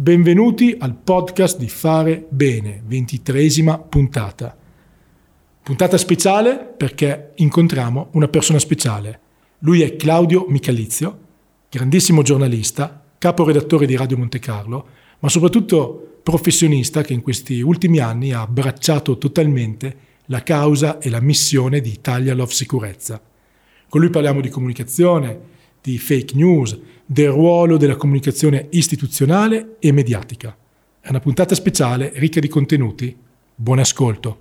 Benvenuti al podcast di Fare Bene, 23ª puntata. Puntata speciale perché incontriamo una persona speciale. Lui è Claudio Micalizio, grandissimo giornalista, caporedattore di Radio Monte Carlo, ma soprattutto professionista che in questi ultimi anni ha abbracciato totalmente la causa e la missione di Italia Loves Sicurezza. Con lui parliamo di comunicazione, di fake news, del ruolo della comunicazione istituzionale e mediatica. È una puntata speciale ricca di contenuti. Buon ascolto.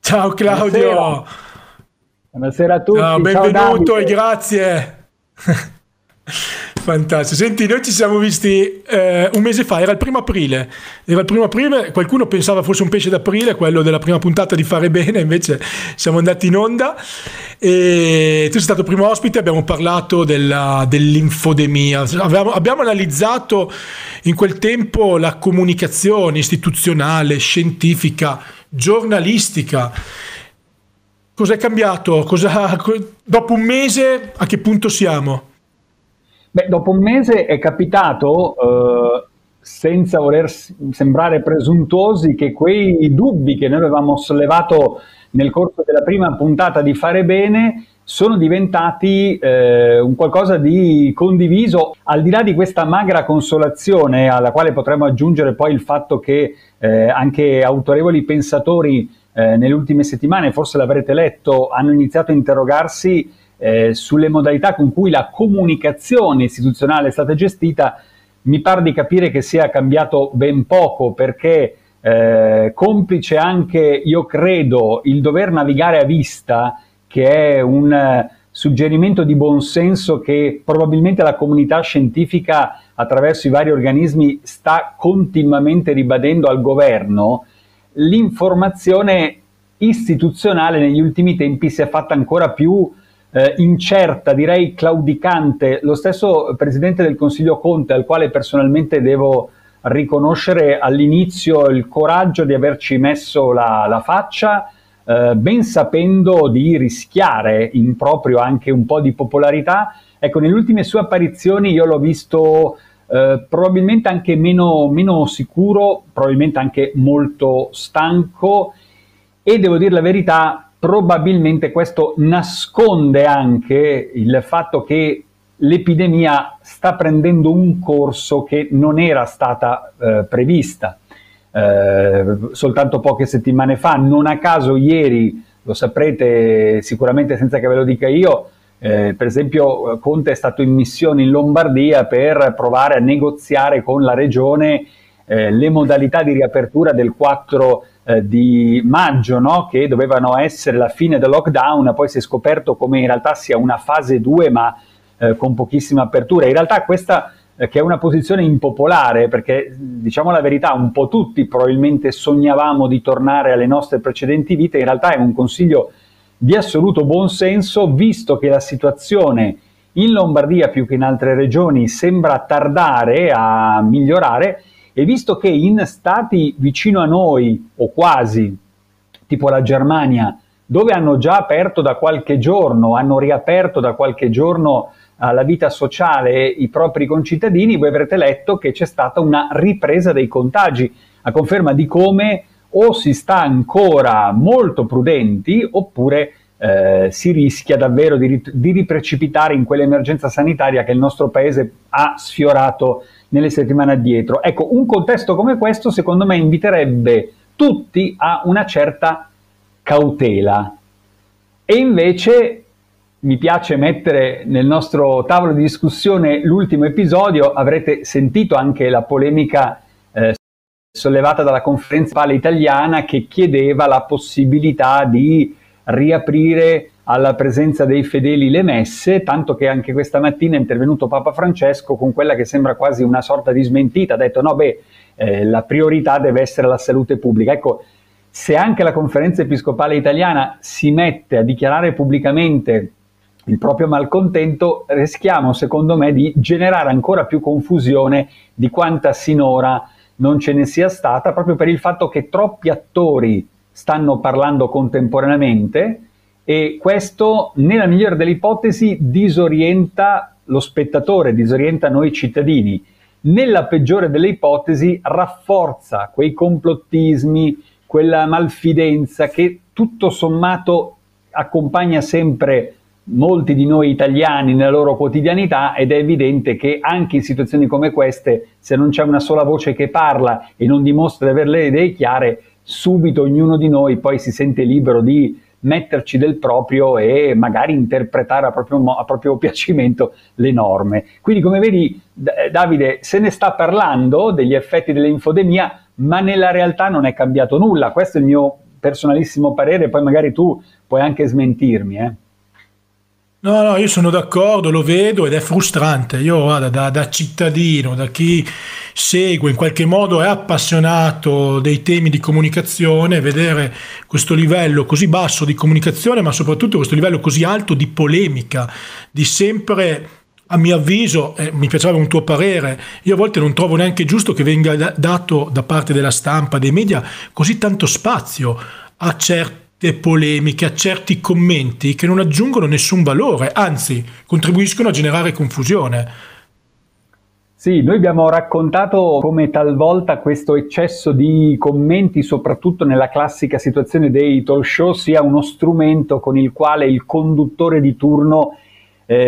Ciao Claudio. Buonasera a tutti. Ciao, benvenuto e grazie. Fantastico. Senti, noi ci siamo visti un mese fa, era il primo aprile, qualcuno pensava fosse un pesce d'aprile, quello della prima puntata di Fare Bene, invece siamo andati in onda e tu sei stato primo ospite, abbiamo parlato dell'infodemia, abbiamo analizzato in quel tempo la comunicazione istituzionale, scientifica, giornalistica. Cos'è cambiato? Dopo un mese a che punto siamo? Beh, dopo un mese è capitato, senza voler sembrare presuntuosi, che quei dubbi che noi avevamo sollevato nel corso della prima puntata di Fare Bene sono diventati un qualcosa di condiviso, al di là di questa magra consolazione alla quale potremmo aggiungere poi il fatto che anche autorevoli pensatori nelle ultime settimane, forse l'avrete letto, hanno iniziato a interrogarsi sulle modalità con cui la comunicazione istituzionale è stata gestita. Mi pare di capire che sia cambiato ben poco, perché complice anche, io credo, il dover navigare a vista, che è un suggerimento di buonsenso che probabilmente la comunità scientifica attraverso i vari organismi sta continuamente ribadendo al governo, l'informazione istituzionale negli ultimi tempi si è fatta ancora più incerta, direi claudicante. Lo stesso Presidente del Consiglio Conte, al quale personalmente devo riconoscere all'inizio il coraggio di averci messo la faccia, ben sapendo di rischiare in proprio anche un po' di popolarità. Ecco, nelle ultime sue apparizioni io l'ho visto probabilmente anche meno sicuro, probabilmente anche molto stanco, e devo dire la verità, probabilmente questo nasconde anche il fatto che l'epidemia sta prendendo un corso che non era stata prevista soltanto poche settimane fa. Non a caso ieri, lo saprete sicuramente senza che ve lo dica io, per esempio Conte è stato in missione in Lombardia per provare a negoziare con la regione le modalità di riapertura del 4 di maggio, no? Che dovevano essere la fine del lockdown, poi si è scoperto come in realtà sia una fase 2 ma con pochissima apertura. In realtà questa che è una posizione impopolare, perché diciamo la verità, un po' tutti probabilmente sognavamo di tornare alle nostre precedenti vite, in realtà è un consiglio di assoluto buonsenso, visto che la situazione in Lombardia più che in altre regioni sembra tardare a migliorare. E visto che in stati vicino a noi, o quasi, tipo la Germania, dove hanno già aperto da qualche giorno, hanno riaperto da qualche giorno alla vita sociale i propri concittadini, voi avrete letto che c'è stata una ripresa dei contagi, a conferma di come o si sta ancora molto prudenti, oppure si rischia davvero di riprecipitare in quell'emergenza sanitaria che il nostro paese ha sfiorato nelle settimane addietro. Ecco, un contesto come questo secondo me inviterebbe tutti a una certa cautela, e invece mi piace mettere nel nostro tavolo di discussione l'ultimo episodio. Avrete sentito anche la polemica sollevata dalla Conferenza Episcopale Italiana, che chiedeva la possibilità di riaprire alla presenza dei fedeli le messe, tanto che anche questa mattina è intervenuto Papa Francesco con quella che sembra quasi una sorta di smentita, ha detto la priorità deve essere la salute pubblica. Ecco, se anche la Conferenza Episcopale Italiana si mette a dichiarare pubblicamente il proprio malcontento, rischiamo secondo me di generare ancora più confusione di quanta sinora non ce ne sia stata, proprio per il fatto che troppi attori stanno parlando contemporaneamente e questo, nella migliore delle ipotesi, disorienta lo spettatore, disorienta noi cittadini. Nella peggiore delle ipotesi rafforza quei complottismi, quella malfidenza che tutto sommato accompagna sempre molti di noi italiani nella loro quotidianità, ed è evidente che anche in situazioni come queste, se non c'è una sola voce che parla e non dimostra di avere le idee chiare, subito ognuno di noi poi si sente libero di metterci del proprio e magari interpretare a proprio piacimento le norme. Quindi, come vedi, Davide, se ne sta parlando degli effetti dell'infodemia, ma nella realtà non è cambiato nulla. Questo è il mio personalissimo parere, poi magari tu puoi anche smentirmi. No, io sono d'accordo, lo vedo ed è frustrante. Io, guarda, da cittadino, da chi segue, in qualche modo è appassionato dei temi di comunicazione, vedere questo livello così basso di comunicazione, ma soprattutto questo livello così alto di polemica, di sempre... A mio avviso, mi piaceva un tuo parere, io a volte non trovo neanche giusto che venga dato da parte della stampa, dei media, così tanto spazio a certe polemiche, a certi commenti che non aggiungono nessun valore, anzi contribuiscono a generare confusione. Sì, noi abbiamo raccontato come talvolta questo eccesso di commenti, soprattutto nella classica situazione dei talk show, sia uno strumento con il quale il conduttore di turno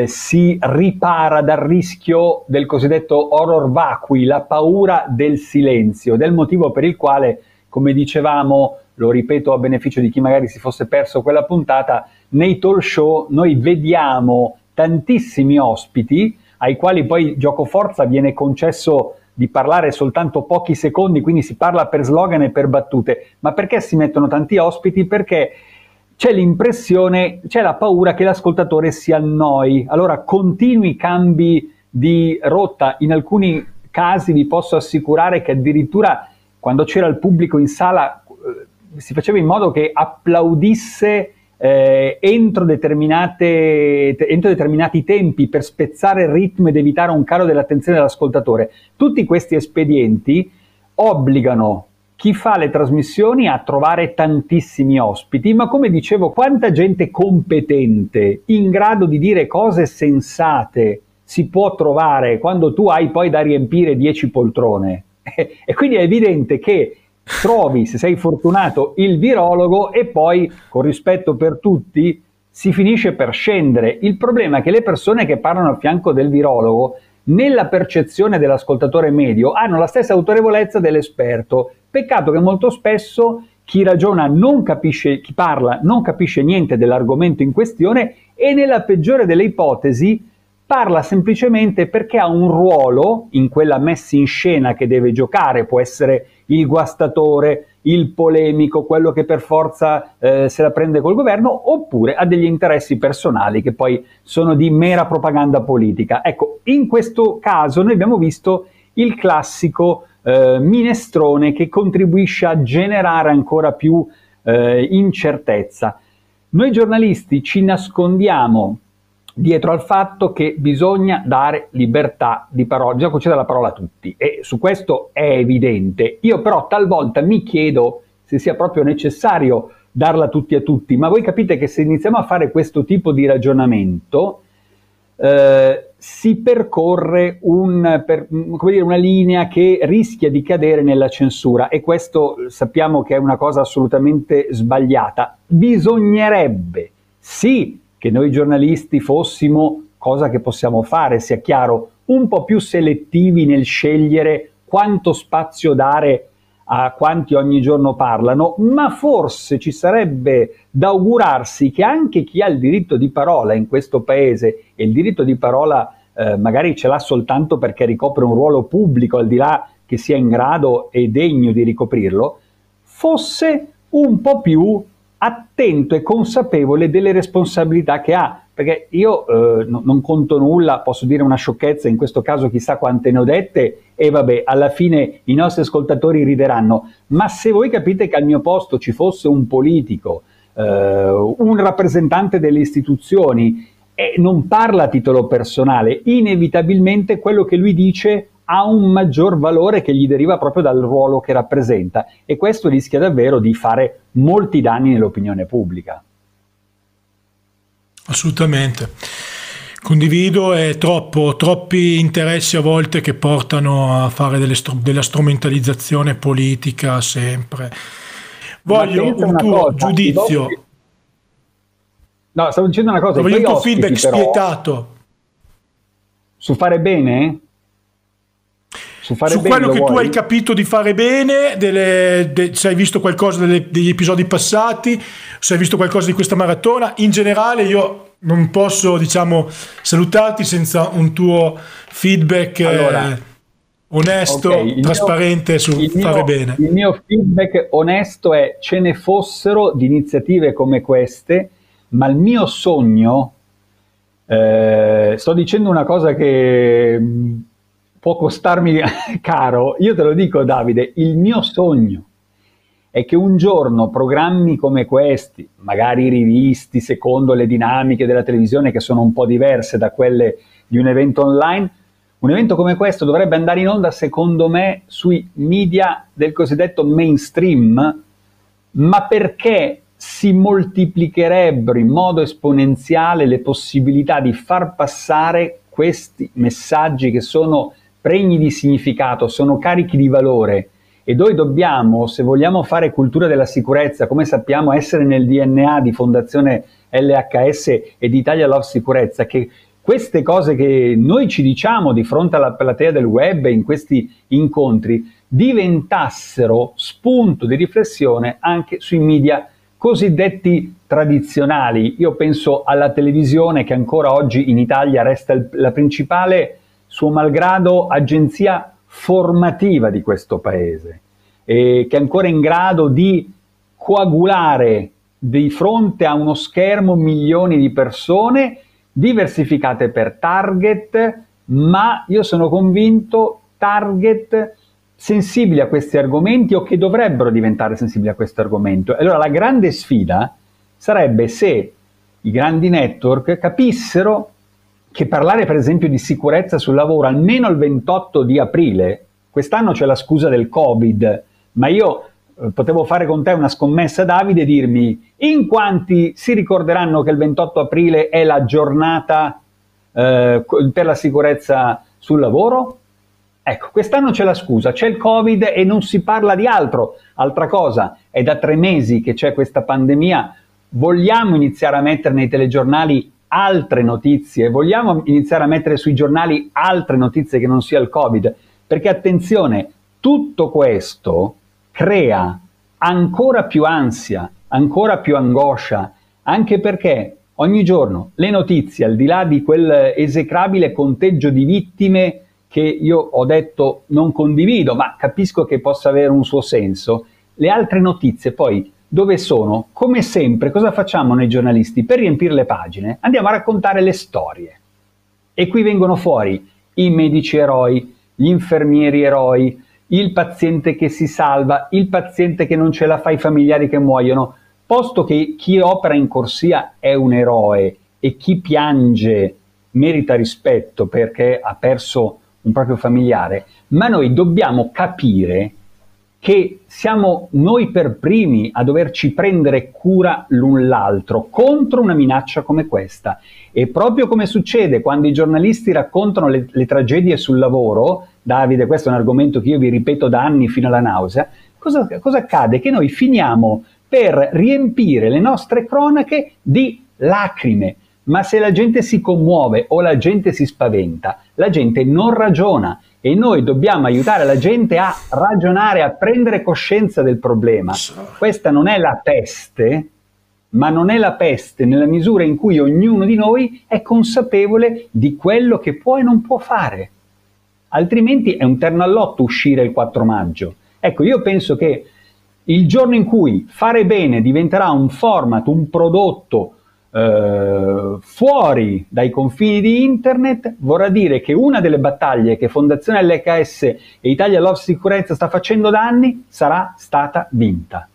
si ripara dal rischio del cosiddetto horror vacui, la paura del silenzio, del motivo per il quale, come dicevamo, lo ripeto a beneficio di chi magari si fosse perso quella puntata, nei talk show noi vediamo tantissimi ospiti ai quali poi giocoforza viene concesso di parlare soltanto pochi secondi, quindi si parla per slogan e per battute. Ma perché si mettono tanti ospiti? Perché c'è l'impressione, c'è la paura che l'ascoltatore si annoi. Allora, continui cambi di rotta. In alcuni casi vi posso assicurare che addirittura quando c'era il pubblico in sala si faceva in modo che applaudisse entro determinati tempi per spezzare il ritmo ed evitare un calo dell'attenzione dell'ascoltatore. Tutti questi espedienti obbligano chi fa le trasmissioni a trovare tantissimi ospiti, ma come dicevo, quanta gente competente, in grado di dire cose sensate, si può trovare quando tu hai poi da riempire 10 poltrone? E quindi è evidente che trovi, se sei fortunato, il virologo e poi, con rispetto per tutti, si finisce per scendere. Il problema è che le persone che parlano a fianco del virologo, nella percezione dell'ascoltatore medio, hanno la stessa autorevolezza dell'esperto. Peccato che molto spesso chi ragiona non capisce, chi parla non capisce niente dell'argomento in questione e nella peggiore delle ipotesi parla semplicemente perché ha un ruolo in quella messa in scena che deve giocare, può essere il guastatore, il polemico, quello che per forza se la prende col governo, oppure ha degli interessi personali che poi sono di mera propaganda politica. Ecco, in questo caso noi abbiamo visto il classico minestrone che contribuisce a generare ancora più incertezza. Noi giornalisti ci nascondiamo dietro al fatto che bisogna dare libertà di parola, bisogna concedere la parola a tutti, e su questo è evidente. Io però talvolta mi chiedo se sia proprio necessario darla tutti a tutti, ma voi capite che se iniziamo a fare questo tipo di ragionamento si percorre una linea che rischia di cadere nella censura, e questo sappiamo che è una cosa assolutamente sbagliata. Bisognerebbe sì che noi giornalisti fossimo, cosa che possiamo fare, sia chiaro, un po' più selettivi nel scegliere quanto spazio dare a quanti ogni giorno parlano, ma forse ci sarebbe da augurarsi che anche chi ha il diritto di parola in questo paese, e il diritto di parola magari ce l'ha soltanto perché ricopre un ruolo pubblico, al di là che sia in grado e degno di ricoprirlo, fosse un po' più attento e consapevole delle responsabilità che ha. Perché io non conto nulla, posso dire una sciocchezza, in questo caso chissà quante ne ho dette, e vabbè, alla fine i nostri ascoltatori rideranno. Ma se voi capite che al mio posto ci fosse un politico, un rappresentante delle istituzioni, e non parla a titolo personale, inevitabilmente quello che lui dice ha un maggior valore che gli deriva proprio dal ruolo che rappresenta, e questo rischia davvero di fare molti danni nell'opinione pubblica. Assolutamente. Condivido, è troppi interessi a volte che portano a fare della strumentalizzazione politica sempre. Voglio un tuo giudizio. No, stavo dicendo una cosa. Voglio un tuo feedback spietato. Su Fare Bene? Su quello che tu hai capito di Fare Bene, se hai visto qualcosa degli episodi passati, se hai visto qualcosa di questa maratona. In generale io non posso, diciamo, salutarti senza un tuo feedback onesto, okay, trasparente su Fare Bene. Il mio feedback onesto è: ce ne fossero di iniziative come queste, ma il mio sogno, sto dicendo una cosa che può costarmi caro, io te lo dico Davide, il mio sogno è che un giorno programmi come questi, magari rivisti secondo le dinamiche della televisione che sono un po' diverse da quelle di un evento online, un evento come questo dovrebbe andare in onda, secondo me, sui media del cosiddetto mainstream, ma perché si moltiplicherebbero in modo esponenziale le possibilità di far passare questi messaggi che sono pregni di significato, sono carichi di valore. E noi dobbiamo, se vogliamo fare cultura della sicurezza, come sappiamo essere nel DNA di Fondazione LHS e di Italia Loves Sicurezza, che queste cose che noi ci diciamo di fronte alla platea del web in questi incontri diventassero spunto di riflessione anche sui media cosiddetti tradizionali. Io penso alla televisione, che ancora oggi in Italia resta la principale, suo malgrado, agenzia formativa di questo paese, che è ancora in grado di coagulare di fronte a uno schermo milioni di persone diversificate per target, ma io sono convinto target sensibili a questi argomenti, o che dovrebbero diventare sensibili a questo argomento. Allora la grande sfida sarebbe se i grandi network capissero che parlare per esempio di sicurezza sul lavoro almeno il 28 di aprile, quest'anno c'è la scusa del Covid, ma io potevo fare con te una scommessa Davide e dirmi in quanti si ricorderanno che il 28 aprile è la giornata per la sicurezza sul lavoro? Ecco, quest'anno c'è la scusa, c'è il Covid e non si parla di altro. Altra cosa, è da 3 mesi che c'è questa pandemia, vogliamo iniziare a mettere nei telegiornali altre notizie, vogliamo iniziare a mettere sui giornali altre notizie che non sia il Covid, perché attenzione, tutto questo crea ancora più ansia, ancora più angoscia, anche perché ogni giorno le notizie, al di là di quel esecrabile conteggio di vittime che io ho detto non condivido, ma capisco che possa avere un suo senso, le altre notizie poi dove sono? Come sempre, cosa facciamo noi giornalisti? Per riempire le pagine andiamo a raccontare le storie, e qui vengono fuori i medici eroi, gli infermieri eroi, il paziente che si salva, il paziente che non ce la fa, i familiari che muoiono, posto che chi opera in corsia è un eroe e chi piange merita rispetto perché ha perso un proprio familiare, ma noi dobbiamo capire che siamo noi per primi a doverci prendere cura l'un l'altro contro una minaccia come questa. E proprio come succede quando i giornalisti raccontano le tragedie sul lavoro, Davide, questo è un argomento che io vi ripeto da anni fino alla nausea, cosa accade? Che noi finiamo per riempire le nostre cronache di lacrime, ma se la gente si commuove o la gente si spaventa, la gente non ragiona. E noi dobbiamo aiutare la gente a ragionare, a prendere coscienza del problema. Questa non è la peste, ma non è la peste nella misura in cui ognuno di noi è consapevole di quello che può e non può fare. Altrimenti è un terno all'otto uscire il 4 maggio. Ecco, io penso che il giorno in cui Fare Bene diventerà un format, un prodotto fuori dai confini di internet, vorrà dire che una delle battaglie che Fondazione LKS e Italia Loves Sicurezza sta facendo da anni sarà stata vinta.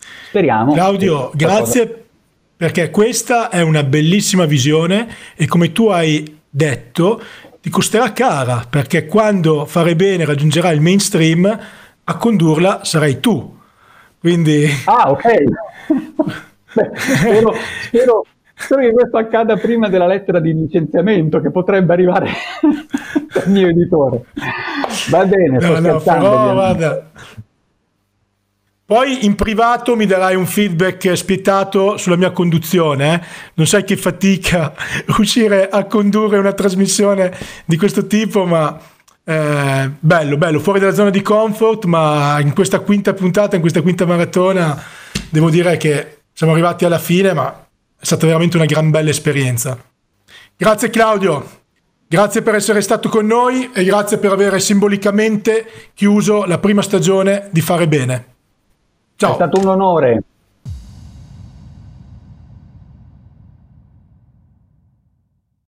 Speriamo. Claudio, grazie, perché questa è una bellissima visione e, come tu hai detto, gli costerà cara, perché quando Fare Bene raggiungerà il mainstream, a condurla sarai tu. Quindi... Ah, ok. Beh, spero che questo accada prima della lettera di licenziamento che potrebbe arrivare dal mio editore. Va bene, no, però guarda. Poi in privato mi darai un feedback spietato sulla mia conduzione, eh? Non sai che fatica riuscire a condurre una trasmissione di questo tipo, ma bello, fuori dalla zona di comfort, ma in questa quinta puntata, in questa quinta maratona, devo dire che siamo arrivati alla fine, ma è stata veramente una gran bella esperienza. Grazie Claudio, grazie per essere stato con noi e grazie per aver simbolicamente chiuso la prima stagione di Fare Bene. Ciao. È stato un onore.